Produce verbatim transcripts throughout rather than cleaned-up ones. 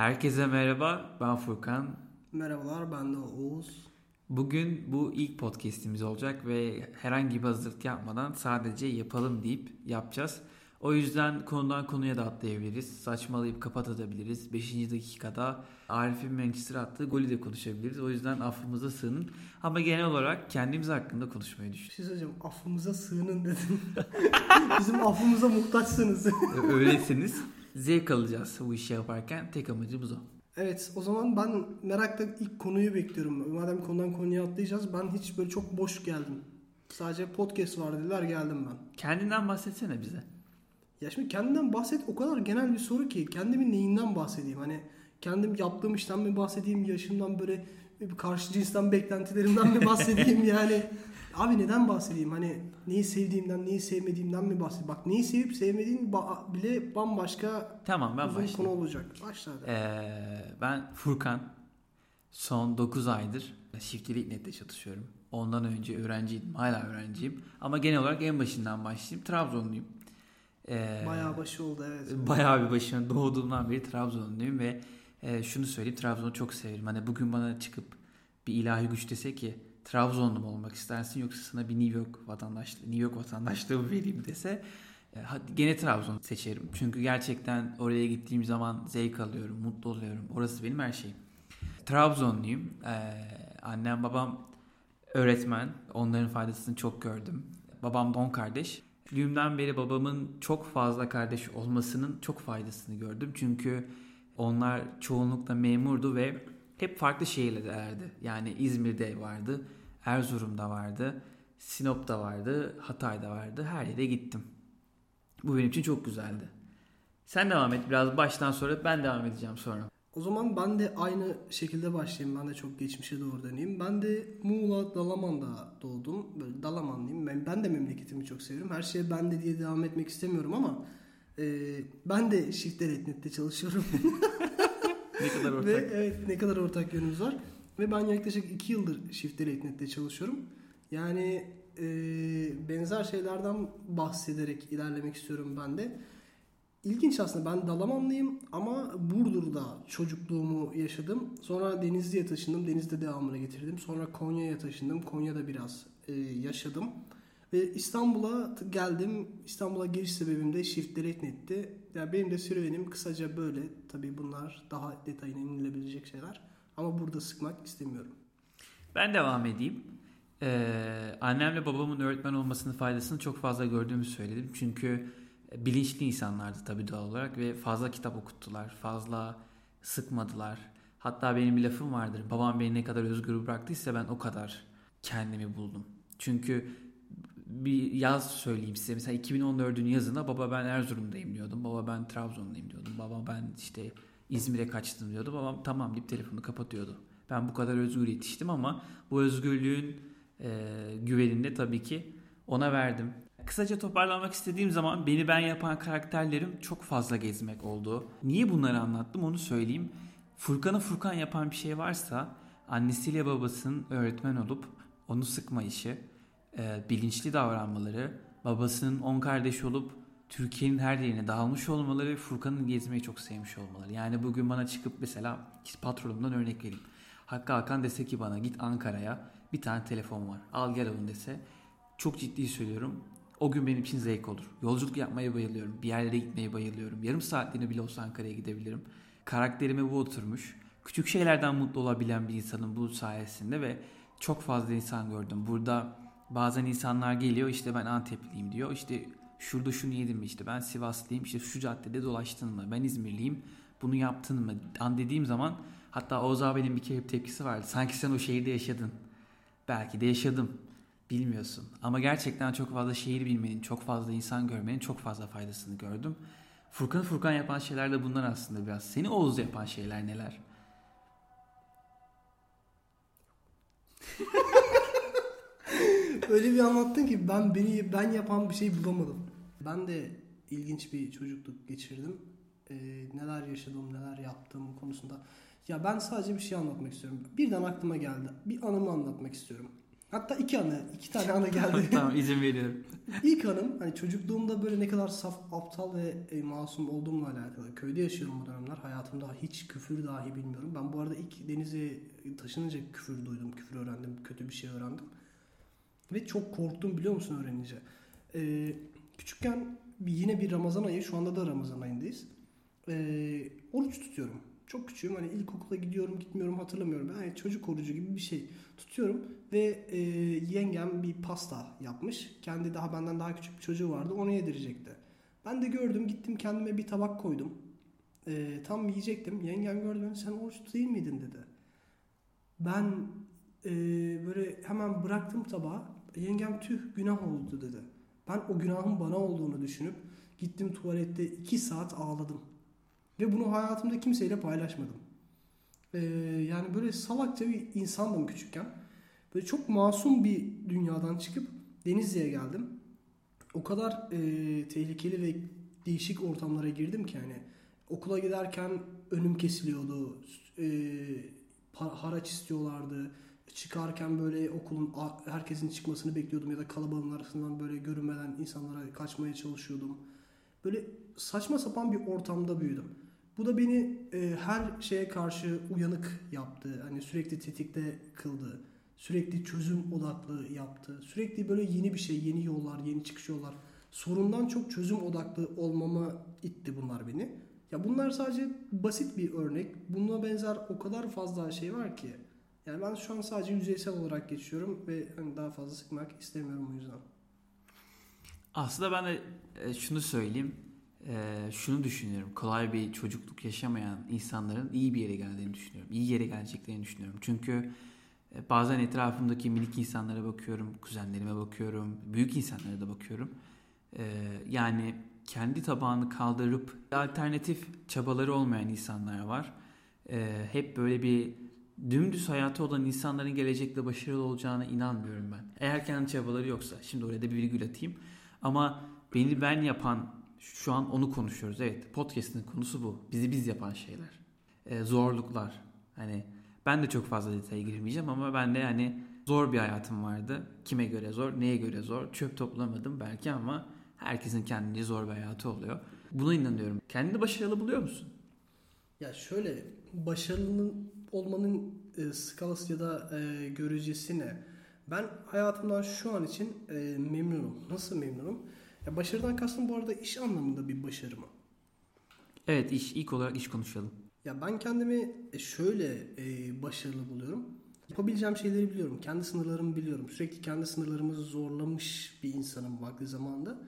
Herkese merhaba, ben Furkan. Merhabalar, ben de Oğuz. Bugün bu ilk podcast'imiz olacak ve herhangi bir hazırlık yapmadan sadece yapalım deyip yapacağız. O yüzden konudan konuya da atlayabiliriz, saçmalayıp kapatabiliriz. beşinci dakikada Arif'in Manchester attığı golü de konuşabiliriz. O yüzden affımıza sığının. Ama genel olarak kendimiz hakkında konuşmayı düşünüyoruz. Siz hocam affımıza sığının dedin. Bizim affımıza muhtaçsınız. Öylesiniz. Zevk alacağız bu işi yaparken. Tek amacımız o. Evet, o zaman ben merakla ilk konuyu bekliyorum. Madem konudan konuya atlayacağız, ben hiç böyle çok boş geldim. Sadece podcast var dediler, geldim ben. Kendinden bahsetsene bize. Ya şimdi kendimden bahset o kadar genel bir soru ki, kendimin neyinden bahsedeyim? Hani kendim yaptığım işten mi bahsedeyim, yaşımdan, böyle karşı cinsten beklentilerimden mi bahsedeyim yani? Abi neden bahsedeyim? Hani neyi sevdiğimden, neyi sevmediğimden mi bahsedeyim? Bak neyi sevip sevmediğin ba- bile bambaşka, tamam, ben uzun konu olacak. Başla. Ee, ben Furkan. Son dokuz aydır Çiftlik Net'te çalışıyorum. Ondan önce öğrenciydim, hala öğrenciyim. Ama genel olarak en başından başlayayım. Trabzonluyum. Ee, bayağı başı oldu, evet. Bayağı bir başından, doğduğumdan beri Trabzonluyum ve e, şunu söyleyeyim, Trabzon'u çok severim. Hani bugün bana çıkıp bir ilahi güç dese ki Trabzonlu mu olmak istersin yoksa sana bir New York vatandaşlığı, New York vatandaşlığı vereyim dese e, gene Trabzon seçerim. Çünkü gerçekten oraya gittiğim zaman zevk alıyorum, mutlu oluyorum. Orası benim her şeyim. Trabzonluyum. Ee, annem babam öğretmen. Onların faydasını çok gördüm. Babam da on kardeş. Küçüklüğümden beri babamın çok fazla kardeş olmasının çok faydasını gördüm. Çünkü onlar çoğunlukla memurdu ve hep farklı şehirlerdi. Yani İzmir'de vardı, Erzurum'da vardı, Sinop'ta vardı, Hatay'da vardı. Her yere gittim. Bu benim için çok güzeldi. Sen devam et biraz baştan, sonra ben devam edeceğim sonra. O zaman ben de aynı şekilde başlayayım. Ben de çok geçmişe doğru döneyim. Ben de Muğla, Dalaman'da doğdum. Böyle Dalamanlıyım. Ben, ben de memleketimi çok seviyorum. Her şeye ben de diye devam etmek istemiyorum ama e, ben de Şifler Etnik'te çalışıyorum. Ne kadar ortak. Ve, evet, ne kadar ortak yönümüz var. Ve ben yaklaşık iki yıldır Şifler Etnik'te çalışıyorum. Yani e, benzer şeylerden bahsederek ilerlemek istiyorum ben de. İlginç aslında, ben Dalamanlıyım ama Burdur'da çocukluğumu yaşadım. Sonra Denizli'ye taşındım. Denizli'de devamını getirdim. Sonra Konya'ya taşındım. Konya'da biraz e, yaşadım. Ve İstanbul'a geldim. İstanbul'a giriş sebebim de Şifler Etnik'ti. Yani benim de serüvenim kısaca böyle. Tabii bunlar daha detayına inilebilecek şeyler. Ama burada sıkmak istemiyorum. Ben devam edeyim. Ee, annemle babamın öğretmen olmasının faydasını çok fazla gördüğümü söyledim. Çünkü bilinçli insanlardı tabii doğal olarak ve fazla kitap okuttular, fazla sıkmadılar. Hatta benim bir lafım vardır, babam beni ne kadar özgür bıraktıysa ben o kadar kendimi buldum. Çünkü bir yaz söyleyeyim size, mesela iki bin on dördün yazında baba ben Erzurum'dayım diyordum, baba ben Trabzon'dayım diyordum, baba ben işte İzmir'e kaçtım diyordum, babam tamam deyip telefonu kapatıyordu. Ben bu kadar özgür yetiştim ama bu özgürlüğün e, güvenini de tabii ki ona verdim. Kısaca toparlamak istediğim zaman beni ben yapan karakterlerim çok fazla gezmek oldu. Niye bunları anlattım onu söyleyeyim. Furkan'ı Furkan yapan bir şey varsa annesiyle babasının öğretmen olup onu sıkma işi, e, bilinçli davranmaları, babasının on kardeş olup Türkiye'nin her yerine dağılmış olmaları ve Furkan'ın gezmeyi çok sevmiş olmaları. Yani bugün bana çıkıp mesela patronumdan örnek vereyim. Hakkı Hakan dese ki bana git Ankara'ya, bir tane telefon var al gel onu dese, çok ciddi söylüyorum, o gün benim için zevk olur. Yolculuk yapmayı bayılıyorum. Bir yerlere gitmeyi bayılıyorum. Yarım saatliğine bile olsa Ankara'ya gidebilirim. Karakterime bu oturmuş. Küçük şeylerden mutlu olabilen bir insanım bu sayesinde ve çok fazla insan gördüm. Burada bazen insanlar geliyor, işte ben Antepliyim diyor. İşte şurada şunu yedim mi? İşte ben Sivaslıyım. İşte şu caddede dolaştın mı? Ben İzmirliyim. Bunu yaptın mı? An dediğim zaman, hatta Oğuz abinin bir kere tepkisi vardı. Sanki sen o şehirde yaşadın. Belki de yaşadım. Bilmiyorsun. Ama gerçekten çok fazla şehir bilmenin, çok fazla insan görmenin çok fazla faydasını gördüm. Furkan'ı Furkan yapan şeyler de bunlar aslında biraz. Seni Oğuz yapan şeyler neler? Öyle bir anlattın ki ben beni ben yapan bir şey bulamadım. Ben de ilginç bir çocukluk geçirdim. Ee, neler yaşadım, neler yaptığım konusunda. Ya ben sadece bir şey anlatmak istiyorum. Birden aklıma geldi. Bir anımı anlatmak istiyorum. Hatta iki ana, iki tane ana geldi. Tamam, izin veriyorum. İlk anım, hani çocukluğumda böyle ne kadar saf, aptal ve masum olduğumla alakalı. Köyde yaşıyorum bu dönemler. Hayatımda hiç küfür dahi bilmiyorum. Ben bu arada ilk denize taşınınca küfür duydum, küfür öğrendim, kötü bir şey öğrendim. Ve çok korktum, biliyor musun, öğrenince. Ee, küçükken yine bir Ramazan ayı, şu anda da Ramazan ayındayız. Ee, oruç tutuyorum. Çok küçüğüm, hani ilkokula gidiyorum gitmiyorum hatırlamıyorum. Ben yani çocuk orucu gibi bir şey tutuyorum ve e, yengem bir pasta yapmış. Kendi daha benden daha küçük bir çocuğu vardı, onu yedirecekti. Ben de gördüm, gittim kendime bir tabak koydum. E, tam yiyecektim. Yengem gördü, sen oruç tutayım mıydın dedi. Ben e, böyle hemen bıraktım tabağı. Yengem tüh günah oldu dedi. Ben o günahın bana olduğunu düşünüp gittim tuvalette iki saat ağladım. Ve bunu hayatımda kimseyle paylaşmadım. Ee, yani böyle salakça bir insandım küçükken. Böyle çok masum bir dünyadan çıkıp Denizli'ye geldim. O kadar e, tehlikeli ve değişik ortamlara girdim ki hani. Okula giderken önüm kesiliyordu. E, haraç istiyorlardı. Çıkarken böyle okulun herkesin çıkmasını bekliyordum. Ya da kalabalığın arasından böyle görünmeden insanlara kaçmaya çalışıyordum. Böyle saçma sapan bir ortamda büyüdüm. Bu da beni e, her şeye karşı uyanık yaptı. Hani sürekli tetikte kıldı. Sürekli çözüm odaklı yaptı. Sürekli böyle yeni bir şey, yeni yollar, yeni çıkış yollar. Sorundan çok çözüm odaklı olmama itti bunlar beni. Ya bunlar sadece basit bir örnek. Bununla benzer o kadar fazla şey var ki. Yani ben şu an sadece yüzeysel olarak geçiyorum ve hani daha fazla sıkmak istemiyorum o yüzden. Aslında ben de şunu söyleyeyim. Ee, şunu düşünüyorum. Kolay bir çocukluk yaşamayan insanların iyi bir yere geldiğini düşünüyorum. İyi yere geleceklerini düşünüyorum. Çünkü bazen etrafımdaki minik insanlara bakıyorum. Kuzenlerime bakıyorum. Büyük insanlara da bakıyorum. Ee, yani kendi tabağını kaldırıp alternatif çabaları olmayan insanlar var. Ee, hep böyle bir dümdüz hayatı olan insanların gelecekte başarılı olacağına inanmıyorum ben. Eğer kendi çabaları yoksa. Şimdi oraya da bir virgül atayım. Ama beni ben yapan, şu an onu konuşuyoruz. Evet, podcast'ın konusu bu. Bizi biz yapan şeyler. Ee, zorluklar. Hani ben de çok fazla detaya girmeyeceğim ama ben de yani zor bir hayatım vardı. Kime göre zor, neye göre zor. Çöp toplamadım belki ama herkesin kendince zor bir hayatı oluyor. Buna inanıyorum. Kendini başarılı buluyor musun? Ya şöyle, başarılı olmanın e, skalası ya da e, görecesi ne? Ben hayatımdan şu an için e, memnunum. Nasıl memnunum? Ya başarıdan kastım bu arada iş anlamında bir başarı mı? Evet, iş, ilk olarak iş konuşalım. Ya ben kendimi şöyle e, başarılı buluyorum. Yapabileceğim şeyleri biliyorum. Kendi sınırlarımı biliyorum. Sürekli kendi sınırlarımı zorlamış bir insanım vakti zamanında.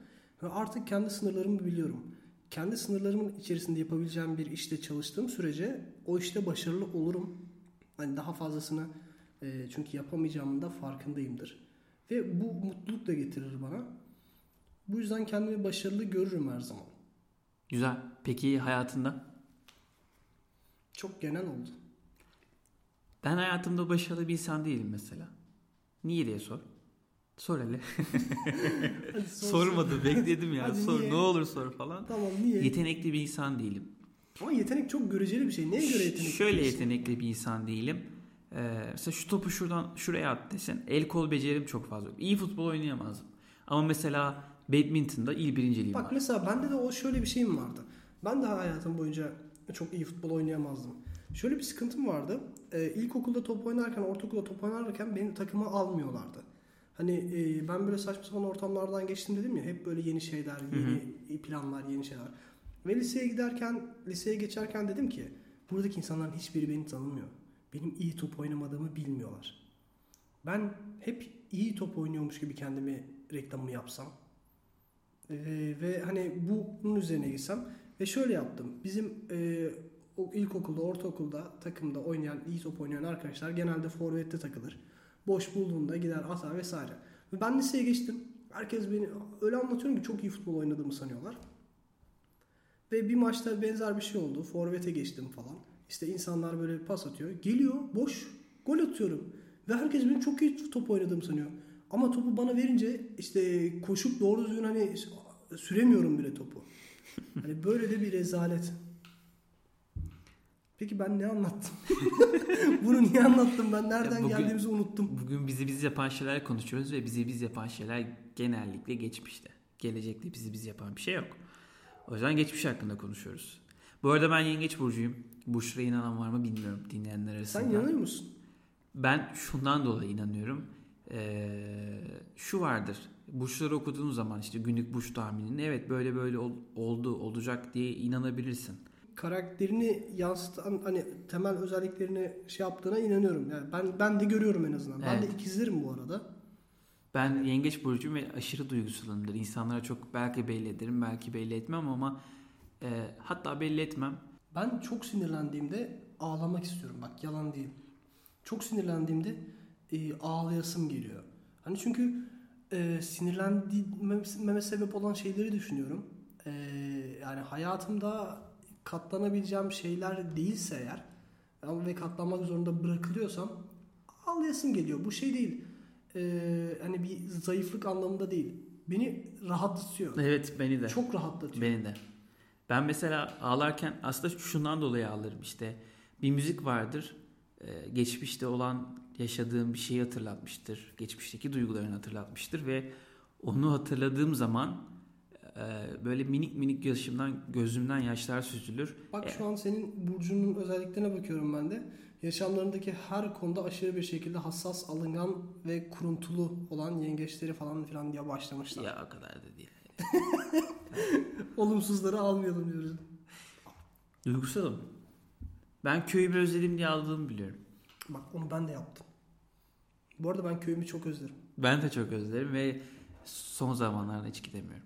Ve artık kendi sınırlarımı biliyorum. Kendi sınırlarımın içerisinde yapabileceğim bir işte çalıştığım sürece o işte başarılı olurum. Hani daha fazlasını... Çünkü yapamayacağımın da farkındayımdır. Ve bu mutluluk da getirir bana. Bu yüzden kendimi başarılı görürüm her zaman. Güzel. Peki hayatında? Çok genel oldu. Ben hayatımda başarılı bir insan değilim mesela. Niye diye sor. Sor hele. Sormadı. Bekledim ya. Hadi sor. Niye? Ne olur sor falan. Tamam, niye? Yetenekli bir insan değilim. Ama yetenek çok göreceli bir şey. Neye göre yetenekli? Şöyle bir yetenekli bir insan değilim. Ee, mesela şu topu şuradan şuraya at desen, el kol becerim çok fazla yok. İyi futbol oynayamazdım. Ama mesela badminton'da il birinciliğim var. Bak mesela bende de o şöyle bir şeyim vardı. Ben de hayatım boyunca çok iyi futbol oynayamazdım. Şöyle bir sıkıntım vardı. Ee, ilkokulda top oynarken, ortaokulda top oynarken beni takıma almıyorlardı. Hani e, ben böyle saçma sapan ortamlardan geçtim dedim ya. Hep böyle yeni şeyler, yeni Hı-hı. planlar, yeni şeyler. Ve liseye giderken, liseye geçerken dedim ki buradaki insanların hiçbiri beni tanımıyor. Benim iyi top oynamadığımı bilmiyorlar. Ben hep iyi top oynuyormuş gibi kendimi reklamımı yapsam ee, ve hani bu, bunun üzerine gitsem ve şöyle yaptım. Bizim e, o ilkokulda, ortaokulda takımda oynayan, iyi top oynayan arkadaşlar genelde forvette takılır. Boş bulduğunda gider atar vesaire. Ve ben liseye geçtim. Herkes beni öyle anlatıyorum ki çok iyi futbol oynadığımı sanıyorlar. Ve bir maçta benzer bir şey oldu. Forvete geçtim falan. İşte insanlar böyle pas atıyor. Geliyor, boş, gol atıyorum. Ve herkes benim çok iyi top oynadığımı sanıyor. Ama topu bana verince işte koşup doğru düzgün hani süremiyorum bile topu. Hani böyle de bir rezalet. Peki ben ne anlattım? Bunu niye anlattım? Ben nereden bugün, geldiğimizi unuttum. Bugün bizi biz yapan şeyler konuşuyoruz ve bizi biz yapan şeyler genellikle geçmişte. Gelecekte bizi biz yapan bir şey yok. O yüzden geçmiş hakkında konuşuyoruz. Bu arada ben yengeç burcuyum. Burçlara inanan var mı bilmiyorum dinleyenler arasında. Sen inanıyor musun? Ben şundan dolayı inanıyorum. Ee, şu vardır. Burçları okuduğun zaman işte günlük burç tahminini evet böyle böyle ol, oldu olacak diye inanabilirsin. Karakterini yansıtan hani temel özelliklerini şey yaptığına inanıyorum. Yani ben ben de görüyorum en azından. Evet. Ben de ikizlerim bu arada. Ben yengeç burcuyum ve aşırı duygusalımdır. İnsanlara çok belki belli ederim, belki belli etmem ama e, hatta belli etmem. Ben çok sinirlendiğimde ağlamak istiyorum. Bak yalan değil. Çok sinirlendiğimde e, ağlayasım geliyor. Hani çünkü e, sinirlenmeme sebep olan şeyleri düşünüyorum. E, yani hayatımda katlanabileceğim şeyler değilse eğer ve katlanmak zorunda bırakılıyorsam ağlayasım geliyor. Bu şey değil. Ee, hani bir zayıflık anlamında değil. Beni rahatlatıyor. Evet beni de. Çok rahatlatıyor. Beni de. Ben mesela ağlarken aslında şundan dolayı ağlarım işte. Bir müzik vardır. Ee, geçmişte olan yaşadığım bir şeyi hatırlatmıştır. Geçmişteki duygularını hatırlatmıştır ve onu hatırladığım zaman e, böyle minik minik yaşımdan gözümden yaşlar süzülür. Bak şu an senin burcunun özelliklerine bakıyorum ben de. Yaşamlarındaki her konuda aşırı bir şekilde hassas, alıngan ve kuruntulu olan yengeçleri falan filan diye başlamışlar. Ya o kadar da değil. Olumsuzları almayalım diyoruz. Duygusalım. Ben köyümü özledim diye aldığımı biliyorum. Bak onu ben de yaptım. Bu arada ben köyümü çok özlerim. Ben de çok özlerim ve son zamanlarda hiç gidemiyorum.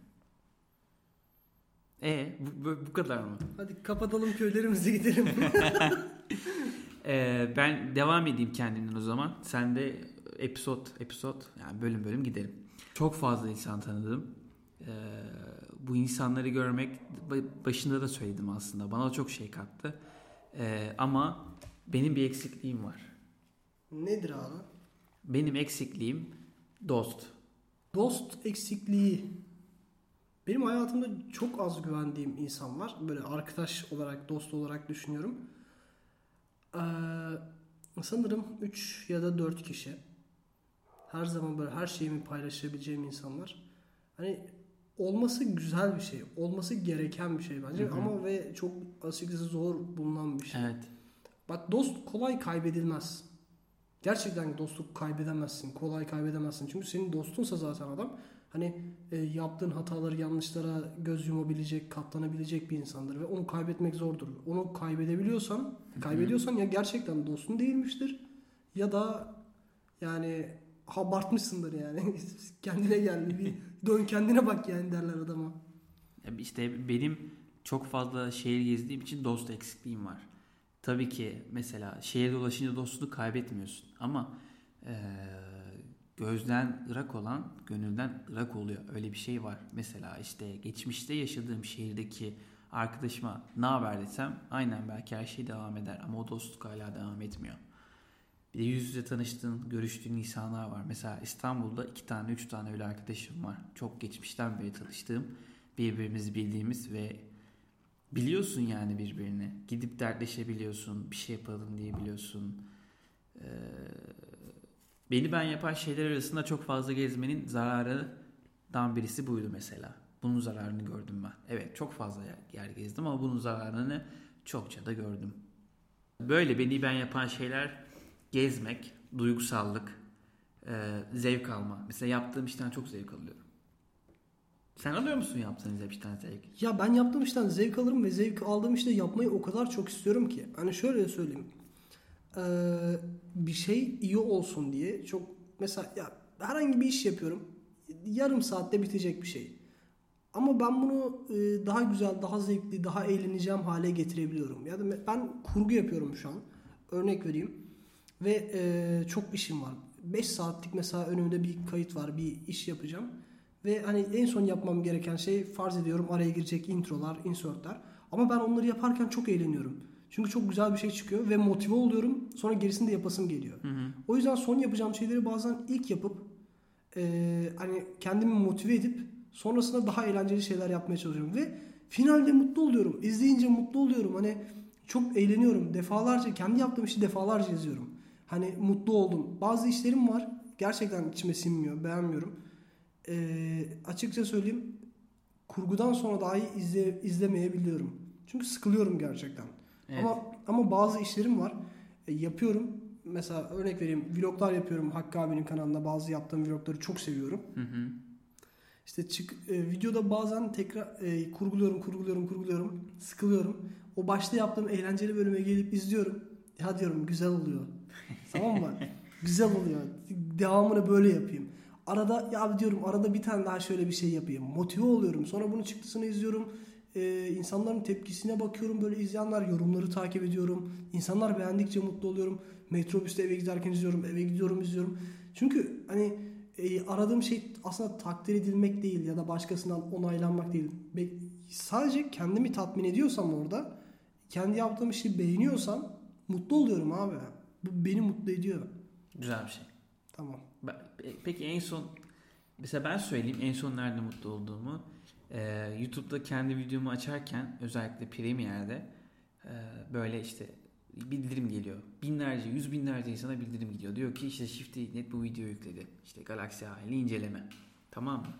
Ee, bu, bu kadar mı? Hadi kapatalım köylerimize gidelim. Ee, ben devam edeyim kendimden o zaman. Sen de episod episod yani bölüm bölüm gidelim. Çok fazla insan tanıdım. Ee, bu insanları görmek başında da söyledim aslında. Bana çok şey kattı. Ee, ama benim bir eksikliğim var. Nedir abi? Benim eksikliğim dost. Dost eksikliği. Benim hayatımda çok az güvendiğim insan var. Böyle arkadaş olarak, dost olarak düşünüyorum. Ee, sanırım üç ya da dört kişi. Her zaman böyle her şeyimi paylaşabileceğim insanlar. Hani olması güzel bir şey. Olması gereken bir şey bence. Hı-hı. Ama ve çok açıkçası zor bulunan bir şey. Evet. Bak dost kolay kaybedilmez. Gerçekten dostluk kaybedemezsin. Kolay kaybedemezsin. Çünkü senin dostunsa zaten adam hani e, yaptığın hataları, yanlışlara göz yumabilecek, katlanabilecek bir insandır ve onu kaybetmek zordur. Onu kaybedebiliyorsan, kaybediyorsan ya gerçekten dostun değilmiştir ya da yani abartmışsındır yani. Kendine geldi bir dön kendine bak yani derler adama. İşte benim çok fazla şehir gezdiğim için dost eksikliğim var. Tabii ki mesela şehir dolaşınca dostluğu kaybetmiyorsun ama ee, gözden ırak olan gönülden ırak oluyor. Öyle bir şey var. Mesela işte geçmişte yaşadığım şehirdeki arkadaşıma ne haber desem aynen belki her şey devam eder ama o dostluk hala devam etmiyor. Bir de yüz yüze tanıştığın, görüştüğün insanlar var. Mesela İstanbul'da iki tane, üç tane öyle arkadaşım var. Çok geçmişten beri tanıştığım, birbirimizi bildiğimiz ve biliyorsun yani birbirini. Gidip dertleşebiliyorsun, bir şey yapalım diyebiliyorsun. Eee Beni ben yapan şeyler arasında çok fazla gezmenin zararından birisi buydu mesela. Bunun zararını gördüm ben. Evet çok fazla yer gezdim ama bunun zararını çokça da gördüm. Böyle beni ben yapan şeyler gezmek, duygusallık, zevk alma. Mesela yaptığım işten çok zevk alıyorum. Sen alıyor musun yaptığın işten zevk? Ya ben yaptığım işten zevk alırım ve zevk aldığım işte yapmayı o kadar çok istiyorum ki. Hani şöyle söyleyeyim. Ee, bir şey iyi olsun diye çok mesela ya herhangi bir iş yapıyorum yarım saatte bitecek bir şey ama ben bunu e, daha güzel daha zevkli daha eğleneceğim hale getirebiliyorum ya da ben kurgu yapıyorum şu an örnek vereyim ve e, çok işim var beş saatlik mesela önümde bir kayıt var bir iş yapacağım ve hani en son yapmam gereken şey farz ediyorum araya girecek introlar insertler ama ben onları yaparken çok eğleniyorum. Çünkü çok güzel bir şey çıkıyor ve motive oluyorum. Sonra gerisini de yapasım geliyor. Hı hı. O yüzden son yapacağım şeyleri bazen ilk yapıp e, hani kendimi motive edip sonrasında daha eğlenceli şeyler yapmaya çalışıyorum. Ve finalde mutlu oluyorum. İzleyince mutlu oluyorum. Hani çok eğleniyorum. Defalarca kendi yaptığım işi defalarca yazıyorum. Hani mutlu oldum. Bazı işlerim var. Gerçekten içime sinmiyor. Beğenmiyorum. Ee, açıkça söyleyeyim. Kurgudan sonra dahi izle, izlemeyebiliyorum. Çünkü sıkılıyorum gerçekten. Evet. Ama ama bazı işlerim var. E, yapıyorum. Mesela örnek vereyim. Vloglar yapıyorum. Hakkı abinin kanalında bazı yaptığım vlogları çok seviyorum. Hı hı. İşte çık, e, videoda bazen tekrar e, kurguluyorum, kurguluyorum, kurguluyorum. Sıkılıyorum. O başta yaptığım eğlenceli bölüme gelip izliyorum. Ya diyorum güzel oluyor. Tamam mı? Güzel oluyor. Devamını böyle yapayım. Arada ya diyorum arada bir tane daha şöyle bir şey yapayım. Motive oluyorum. Sonra bunun çıktısını izliyorum. Ee, insanların tepkisine bakıyorum. Böyle izleyenler yorumları takip ediyorum. İnsanlar beğendikçe mutlu oluyorum. Metrobüste eve giderken izliyorum. Eve gidiyorum izliyorum. Çünkü hani e, aradığım şey aslında takdir edilmek değil ya da başkasından onaylanmak değil. Be- sadece kendimi tatmin ediyorsam orada kendi yaptığım işi beğeniyorsam mutlu oluyorum abi. Bu beni mutlu ediyor. Güzel bir şey. Tamam. Peki en son mesela ben söyleyeyim en son nerede mutlu olduğumu. Ee, YouTube'da kendi videomu açarken özellikle Premiere'de e, böyle işte bildirim geliyor. Binlerce, yüz binlerce insana bildirim gidiyor. Diyor ki işte Çiftlik Net bu videoyu yükledi. İşte Galaksi Hali inceleme. Tamam mı?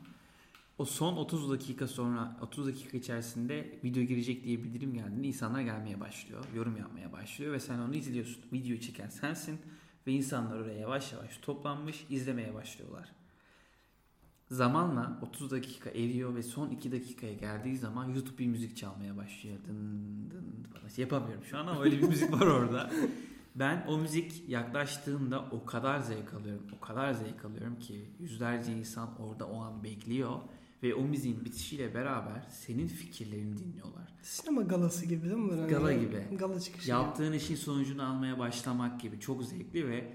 O son otuz dakika sonra otuz dakika içerisinde video girecek diye bildirim geldiğinde insanlar gelmeye başlıyor. Yorum yapmaya başlıyor ve sen onu izliyorsun. Videoyu çeken sensin. Ve insanlar oraya yavaş yavaş toplanmış izlemeye başlıyorlar. Zamanla otuz dakika eriyor ve son iki dakikaya geldiği zaman YouTube bir müzik çalmaya başlıyor. Dın dın falan. Şey yapamıyorum şu an ama öyle bir müzik var orada. Ben o müzik yaklaştığında o kadar zevk alıyorum. O kadar zevk alıyorum ki yüzlerce insan orada o an bekliyor. Ve o müziğin bitişiyle beraber senin fikirlerini dinliyorlar. Sinema galası gibi değil mi? Böyle gala yani, gibi. Gala çıkışı. Yaptığın yani. İşin sonucunu almaya başlamak gibi. Çok zevkli ve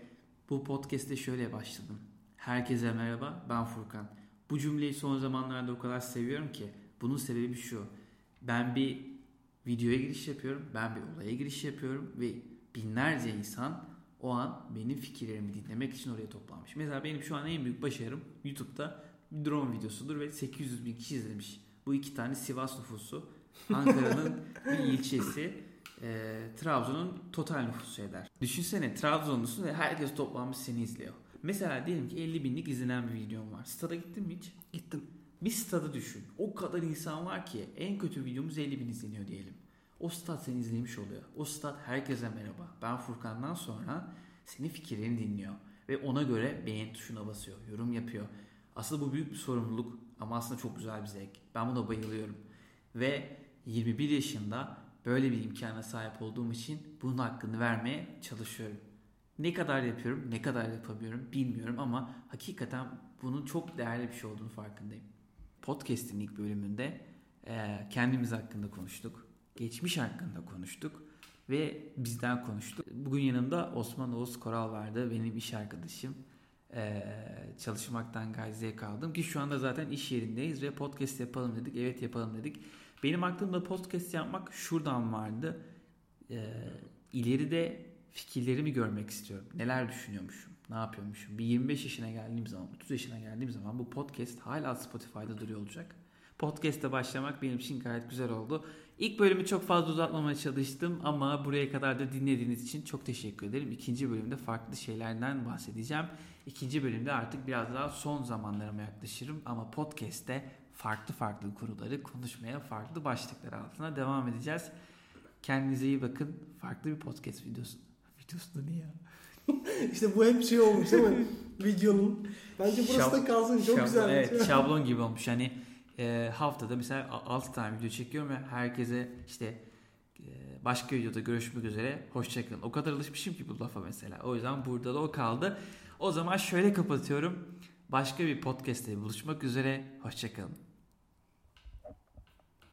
bu podcast'te şöyle başladım. Herkese merhaba, ben Furkan. Bu cümleyi son zamanlarda o kadar seviyorum ki bunun sebebi şu. Ben bir videoya giriş yapıyorum, ben bir olaya giriş yapıyorum ve binlerce insan o an benim fikirlerimi dinlemek için oraya toplanmış. Mesela benim şu an en büyük başarım YouTube'da bir drone videosudur ve sekiz yüz bin kişi izlemiş. Bu iki tane Sivas nüfusu, Ankara'nın bir ilçesi, e, Trabzon'un total nüfusu eder. Düşünsene Trabzonlusun ve herkes toplanmış seni izliyor. Mesela diyelim ki elli binlik izlenen bir videom var. Stada gittin mi hiç? Gittim. Bir stadı düşün. O kadar insan var ki en kötü videomuz elli bin izleniyor diyelim. O stad seni izlemiş oluyor. O stad herkese merhaba. Ben Furkan'dan sonra senin fikirlerini dinliyor. Ve ona göre beğen tuşuna basıyor. Yorum yapıyor. Aslında bu büyük bir sorumluluk ama aslında çok güzel bir zevk. Ben buna bayılıyorum. Ve yirmi bir yaşında böyle bir imkana sahip olduğum için bunun hakkını vermeye çalışıyorum. Ne kadar yapıyorum, ne kadar yapamıyorum bilmiyorum ama hakikaten bunun çok değerli bir şey olduğunu farkındayım. Podcast'in ilk bölümünde kendimiz hakkında konuştuk. Geçmiş hakkında konuştuk. Ve bizden konuştuk. Bugün yanımda Osman Oğuz Koral vardı. Benim iş arkadaşım. Ee, çalışmaktan gayet zevk aldım ki şu anda zaten iş yerindeyiz ve podcast yapalım dedik, evet yapalım dedik. Benim aklımda podcast yapmak şuradan vardı. Ee, ileride fikirlerimi görmek istiyorum. Neler düşünüyormuşum, ne yapıyormuşum. Bir yirmi beş yaşına geldiğim zaman, otuz yaşına geldiğim zaman bu podcast hala Spotify'da duruyor olacak. Podcast'e başlamak benim için gayet güzel oldu. İlk bölümü çok fazla uzatmamaya çalıştım ama buraya kadar da dinlediğiniz için çok teşekkür ederim. İkinci bölümde farklı şeylerden bahsedeceğim. İkinci bölümde artık biraz daha son zamanlarıma yaklaşırım ama podcast'te farklı farklı konuları konuşmaya farklı başlıklar altına devam edeceğiz. Kendinize iyi bakın. Farklı bir podcast videosu. Videosu ne ya? İşte bu hep şey olmuş değil mi? Videonun. Bence burası Şab- da kalsın. Çok şab- güzel. Evet, şablon gibi olmuş. Hani E, haftada mesela altı tane video çekiyorum ve herkese işte e, başka videoda görüşmek üzere hoşçakalın. O kadar alışmışım ki bu lafa mesela. O yüzden burada da o kaldı. O zaman şöyle kapatıyorum. Başka bir podcast'te buluşmak üzere hoşçakalın.